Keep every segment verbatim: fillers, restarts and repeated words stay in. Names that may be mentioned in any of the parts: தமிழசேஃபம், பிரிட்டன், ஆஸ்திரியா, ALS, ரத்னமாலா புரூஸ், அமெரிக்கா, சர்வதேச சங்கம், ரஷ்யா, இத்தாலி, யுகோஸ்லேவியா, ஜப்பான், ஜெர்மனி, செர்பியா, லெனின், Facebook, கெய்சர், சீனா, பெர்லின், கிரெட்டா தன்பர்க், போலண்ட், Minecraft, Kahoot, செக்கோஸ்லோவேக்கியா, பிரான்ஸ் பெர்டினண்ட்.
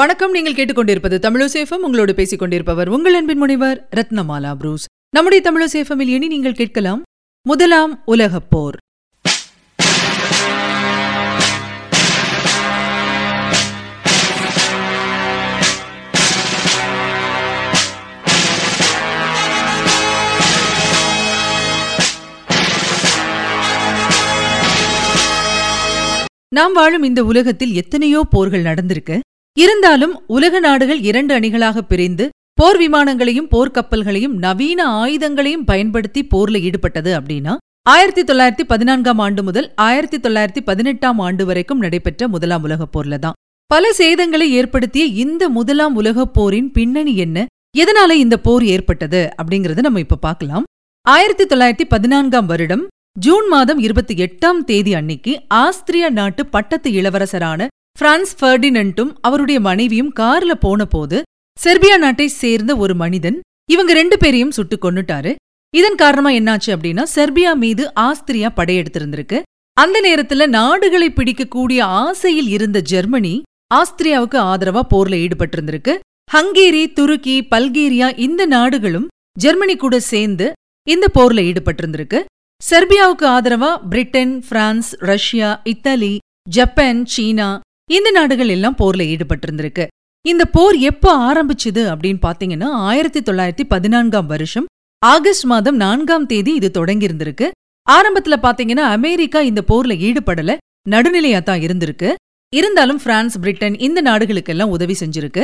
வணக்கம். நீங்கள் கேட்டுக்கொண்டிருப்பது தமிழசேஃபம். உங்களோடு பேசிக் கொண்டிருப்பவர் உங்கள் அன்பின் முனைவர் ரத்னமாலா புரூஸ். நம்முடைய தமிழசேஃபமில் இனி நீங்கள் கேட்கலாம் முதலாம் உலகப்போர். நாம் வாழும் இந்த உலகத்தில் எத்தனையோ போர்கள் நடந்திருக்கு. இருந்தாலும் உலக நாடுகள் இரண்டு அணிகளாக பிரிந்து போர் விமானங்களையும் போர்க்கப்பல்களையும் நவீன ஆயுதங்களையும் பயன்படுத்தி போர்ல ஈடுபட்டது அப்படின்னா ஆயிரத்தி தொள்ளாயிரத்தி பதினான்காம் ஆண்டு முதல் ஆயிரத்தி தொள்ளாயிரத்தி பதினெட்டாம் ஆண்டு வரைக்கும் நடைபெற்ற முதலாம் உலகப் போர்ல தான். பல சேதங்களை ஏற்படுத்திய இந்த முதலாம் உலகப் போரின் பின்னணி என்ன, எதனால இந்த போர் ஏற்பட்டது அப்படிங்கறத நம்ம இப்ப பார்க்கலாம். ஆயிரத்தி தொள்ளாயிரத்தி பதினான்காம் வருடம் ஜூன் மாதம் இருபத்தி எட்டாம் தேதி அன்னைக்கு ஆஸ்திரியா நாட்டு பட்டத்து இளவரசரான பிரான்ஸ் பெர்டினண்டும் அவருடைய மனைவியும் கார்ல போன போது செர்பியா நாட்டை சேர்ந்த ஒரு மனிதன் இவங்க ரெண்டு பேரையும் சுட்டு கொண்டுட்டாரு. இதன் காரணமா என்னாச்சு அப்படின்னா, செர்பியா மீது ஆஸ்திரியா படையெடுத்திருந்திருக்கு. அந்த நேரத்துல நாடுகளை பிடிக்கக்கூடிய ஆசையில் இருந்த ஜெர்மனி ஆஸ்திரியாவுக்கு ஆதரவா போர்ல ஈடுபட்டிருந்திருக்கு. ஹங்கேரி, துருக்கி, பல்கேரியா இந்த நாடுகளும் ஜெர்மனி கூட சேர்ந்து இந்த போர்ல ஈடுபட்டிருந்திருக்கு. செர்பியாவுக்கு ஆதரவா பிரிட்டன், France, ரஷ்யா, இத்தாலி, ஜப்பான், சீனா இந்த நாடுகள் எல்லாம் போர்ல ஈடுபட்டிருந்திருக்கு. இந்த போர் எப்போ ஆரம்பிச்சுது அப்படின்னு பாத்தீங்கன்னா ஆயிரத்தி தொள்ளாயிரத்தி பதினான்காம் வருஷம் ஆகஸ்ட் மாதம் நான்காம் தேதி இது தொடங்கி இருந்திருக்கு. ஆரம்பத்துல பாத்தீங்கன்னா அமெரிக்கா இந்த போர்ல ஈடுபடல, நடுநிலையா தான் இருந்திருக்கு. இருந்தாலும் பிரான்ஸ், பிரிட்டன் இந்த நாடுகளுக்கெல்லாம் உதவி செஞ்சிருக்கு.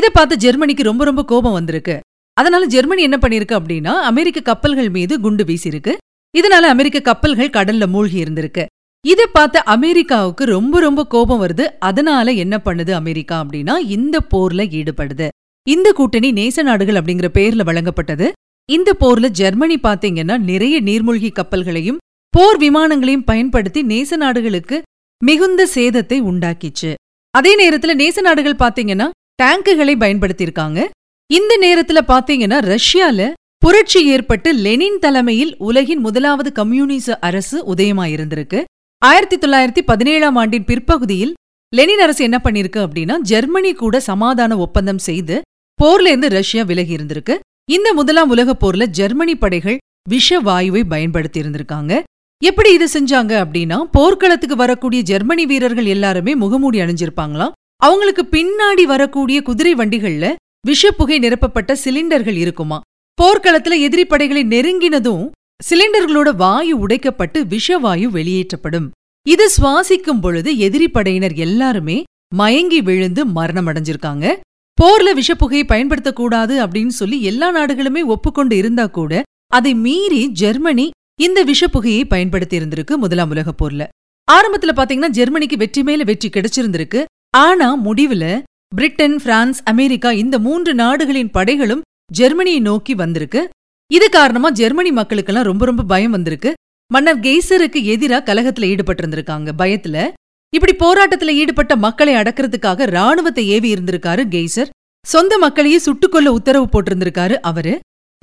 இதை பார்த்து ஜெர்மனிக்கு ரொம்ப ரொம்ப கோபம் வந்திருக்கு. அதனால ஜெர்மனி என்ன பண்ணிருக்கு அப்படின்னா அமெரிக்க கப்பல்கள் மீது குண்டு வீசிருக்கு. இதனால அமெரிக்க கப்பல்கள் கடல்ல மூழ்கி இருந்திருக்கு. இதை பார்த்த அமெரிக்காவுக்கு ரொம்ப ரொம்ப கோபம் வருது. அதனால என்ன பண்ணுது அமெரிக்கா அப்படின்னா இந்த போர்ல ஈடுபடுது. இந்த கூட்டணி நேச நாடுகள் அப்படிங்கிற பேர்ல வழங்கப்பட்டது. இந்த போர்ல ஜெர்மனி பாத்தீங்கன்னா நிறைய நீர்மூழ்கி கப்பல்களையும் போர் விமானங்களையும் பயன்படுத்தி நேச நாடுகளுக்கு மிகுந்த சேதத்தை உண்டாக்கிச்சு. அதே நேரத்துல நேச நாடுகள் பாத்தீங்கன்னா டேங்குகளை பயன்படுத்தியிருக்காங்க. இந்த நேரத்துல பாத்தீங்கன்னா ரஷ்யால புரட்சி ஏற்பட்டு லெனின் தலைமையில் உலகின் முதலாவது கம்யூனிச அரசு உதயமாயிருந்திருக்கு. ஆயிரத்தி தொள்ளாயிரத்தி பதினேழாம் ஆண்டின் பிற்பகுதியில் லெனின் அரசு என்ன பண்ணிருக்கு அப்படின்னா ஜெர்மனி கூட சமாதான ஒப்பந்தம் செய்து போர்ல இருந்து ரஷ்யா விலகி இருந்திருக்கு. இந்த முதலாம் உலக போர்ல ஜெர்மனி படைகள் விஷ வாயுவை பயன்படுத்தி இருந்திருக்காங்க. எப்படி இது செஞ்சாங்க அப்படின்னா போர்க்களத்துக்கு வரக்கூடிய ஜெர்மனி வீரர்கள் எல்லாருமே முகமூடி அணிஞ்சிருப்பாங்களாம். அவங்களுக்கு பின்னாடி வரக்கூடிய குதிரை வண்டிகள்ல விஷப்புகை நிரப்பப்பட்ட சிலிண்டர்கள் இருக்குமா. போர்க்களத்துல எதிரி படைகளை நெருங்கினதும் சிலிண்டர்களோட வாயு உடைக்கப்பட்டு விஷவாயு வெளியேற்றப்படும். இதை சுவாசிக்கும் பொழுது எதிரி படையினர் எல்லாருமே மயங்கி விழுந்து மரணம் அடைஞ்சிருக்காங்க. போர்ல விஷப்புகையை பயன்படுத்தக்கூடாது அப்படின்னு சொல்லி எல்லா நாடுகளுமே ஒப்புக்கொண்டு இருந்தா கூட அதை மீறி ஜெர்மனி இந்த விஷப்புகையை பயன்படுத்தி இருந்திருக்கு முதலாம் உலக போர்ல. ஆரம்பத்துல பாத்தீங்கன்னா ஜெர்மனிக்கு வெற்றி மேல வெற்றி கிடைச்சிருந்திருக்கு. ஆனா முடிவுல பிரிட்டன், பிரான்ஸ், அமெரிக்கா இந்த மூன்று நாடுகளின் படைகளும் ஜெர்மனியை நோக்கி வந்திருக்கு. இது காரணமா ஜெர்மனி மக்களுக்கெல்லாம் ரொம்ப ரொம்ப பயம் வந்திருக்கு. மன்னர் கெய்சருக்கு எதிராக கலகத்துல ஈடுபட்டு இருந்திருக்காங்க. பயத்துல இப்படி போராட்டத்துல ஈடுபட்ட மக்களை அடக்கிறதுக்காக ராணுவத்தை ஏவி இருந்திருக்காரு கெய்சர். சொந்த மக்களையே சுட்டுக்கொள்ள உத்தரவு போட்டிருந்திருக்காரு அவரு.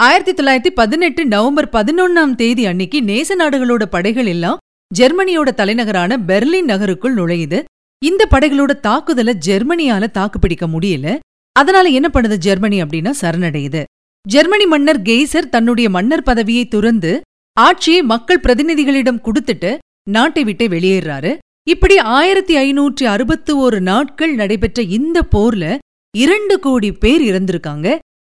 ஆயிரத்தி தொள்ளாயிரத்தி பதினெட்டு நவம்பர் பதினொன்னாம் தேதி அன்னைக்கு நேச நாடுகளோட படைகள் எல்லாம் ஜெர்மனியோட தலைநகரான பெர்லின் நகருக்குள் நுழையுது. இந்த படைகளோட தாக்குதலை ஜெர்மனியால தாக்குப்பிடிக்க முடியல. அதனால என்ன பண்ணுது ஜெர்மனி அப்படின்னா சரணடையுது. ஜெர்மனி மன்னர் கெய்சர் தன்னுடைய மன்னர் பதவியை துறந்து ஆட்சியை மக்கள் பிரதிநிதிகளிடம் கொடுத்துட்டு நாட்டை விட்டு வெளியேறாரு. இப்படி ஆயிரத்தி ஐநூற்றி அறுபத்தி ஒரு நாட்கள் நடைபெற்ற இந்த போர்ல இரண்டு கோடி பேர் இறந்திருக்காங்க.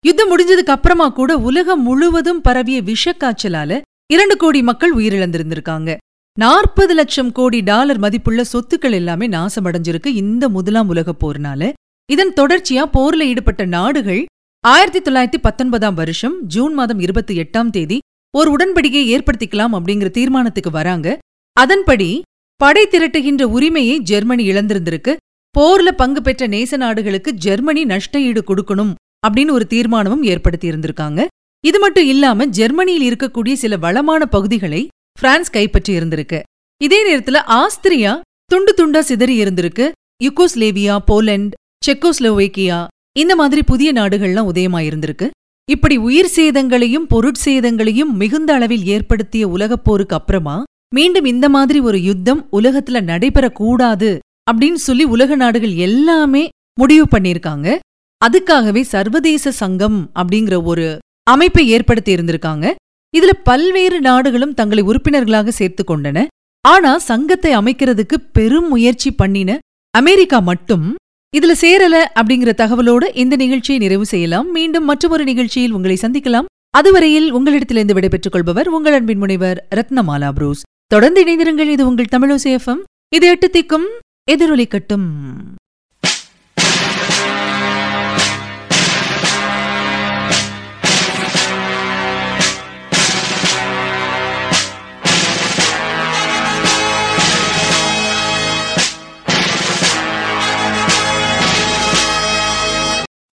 யுத்தம் முடிஞ்சதுக்கு அப்புறமா கூட உலகம் முழுவதும் பரவிய விஷக்காய்ச்சலால இரண்டு கோடி மக்கள் உயிரிழந்திருந்திருக்காங்க. நாற்பது லட்சம் கோடி டாலர் மதிப்புள்ள சொத்துக்கள் எல்லாமே நாசமடைஞ்சிருக்கு இந்த முதலாம் உலக போர்னால. இதன் தொடர்ச்சியா போர்ல ஈடுபட்ட நாடுகள் ஆயிரத்தி தொள்ளாயிரத்தி பத்தொன்பதாம் வருஷம் ஜூன் மாதம் இருபத்தி எட்டாம் தேதி ஒரு உடன்படிக்கையை ஏற்படுத்திக்கலாம் அப்படிங்கிற தீர்மானத்துக்கு வராங்க. அதன்படி படை திரட்டுகின்ற உரிமையை ஜெர்மனி இழந்திருந்திருக்கு. போர்ல பங்கு பெற்ற நேச நாடுகளுக்கு ஜெர்மனி நஷ்ட ஈடு கொடுக்கணும் அப்படின்னு ஒரு தீர்மானமும் ஏற்படுத்தி இருந்திருக்காங்க. இது மட்டும் இல்லாம ஜெர்மனியில் இருக்கக்கூடிய சில வளமான பகுதிகளை பிரான்ஸ் கைப்பற்றி இருந்திருக்கு. இதே நேரத்துல ஆஸ்திரியா துண்டு துண்டா சிதறி இருந்திருக்கு. யுகோஸ்லேவியா, போலண்ட், செக்கோஸ்லோவேக்கியா இந்த மாதிரி புதிய நாடுகள்லாம் உதயமாயிருந்திருக்கு. இப்படி உயிர் சேதங்களையும் பொருட்சேதங்களையும் மிகுந்த அளவில் ஏற்படுத்திய உலகப்போருக்கு அப்புறமா மீண்டும் இந்த மாதிரி ஒரு யுத்தம் உலகத்துல நடைபெறக்கூடாது அப்படின்னு சொல்லி உலக நாடுகள் எல்லாமே முடிவு பண்ணியிருக்காங்க. அதுக்காகவே சர்வதேச சங்கம் அப்படிங்கிற ஒரு அமைப்பை ஏற்படுத்தி இருந்திருக்காங்க. இதுல பல்வேறு நாடுகளும் தங்களை உறுப்பினர்களாக சேர்த்து கொண்டன. ஆனா சங்கத்தை அமைக்கிறதுக்கு பெரும் முயற்சி பண்ணின அமெரிக்கா மட்டும் இதுல சேரல அப்படிங்கிற தகவலோடு இந்த நிகழ்ச்சியை நிறைவு செய்யலாம். மீண்டும் மற்றொரு நிகழ்ச்சியில் உங்களை சந்திக்கலாம். அதுவரையில் உங்களிடத்திலிருந்து விடைபெற்றுக் கொள்பவர் உங்கள் அன்பின் முனைவர் ரத்னமாலா புரூஸ். தொடர்ந்து இணைந்திருங்கள். இது உங்கள் தமிழசேஃபம். இது எட்டு திக்கும் எதிரொலிக்கட்டும்.